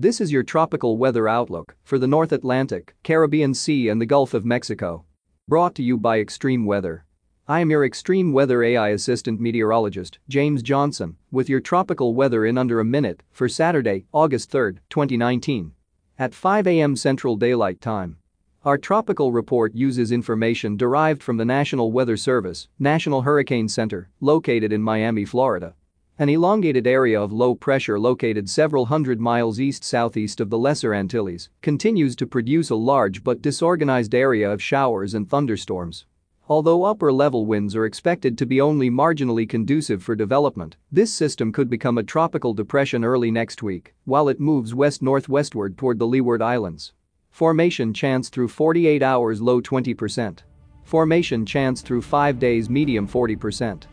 This is your tropical weather outlook for the North Atlantic, Caribbean Sea and the Gulf of Mexico. Brought to you by Extreme Weather. I am your Extreme Weather AI assistant meteorologist, James Johnson, with your tropical weather in under a minute for Saturday, August 3, 2019. At 5 a.m. Central Daylight Time. Our tropical report uses information derived from the National Weather Service, National Hurricane Center, located in Miami, Florida. An elongated area of low pressure located several hundred miles east-southeast of the Lesser Antilles continues to produce a large but disorganized area of showers and thunderstorms. Although upper-level winds are expected to be only marginally conducive for development, this system could become a tropical depression early next week while it moves west-northwestward toward the Leeward Islands. Formation chance through 48 hours low 20%. Formation chance through 5 days medium 40%.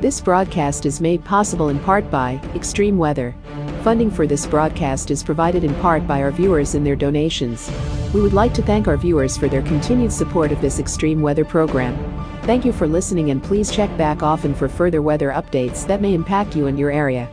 This broadcast is made possible in part by Extreme Weather. Funding for this broadcast is provided in part by our viewers and their donations. We would like to thank our viewers for their continued support of this Extreme Weather program. Thank you for listening and please check back often for further weather updates that may impact you and your area.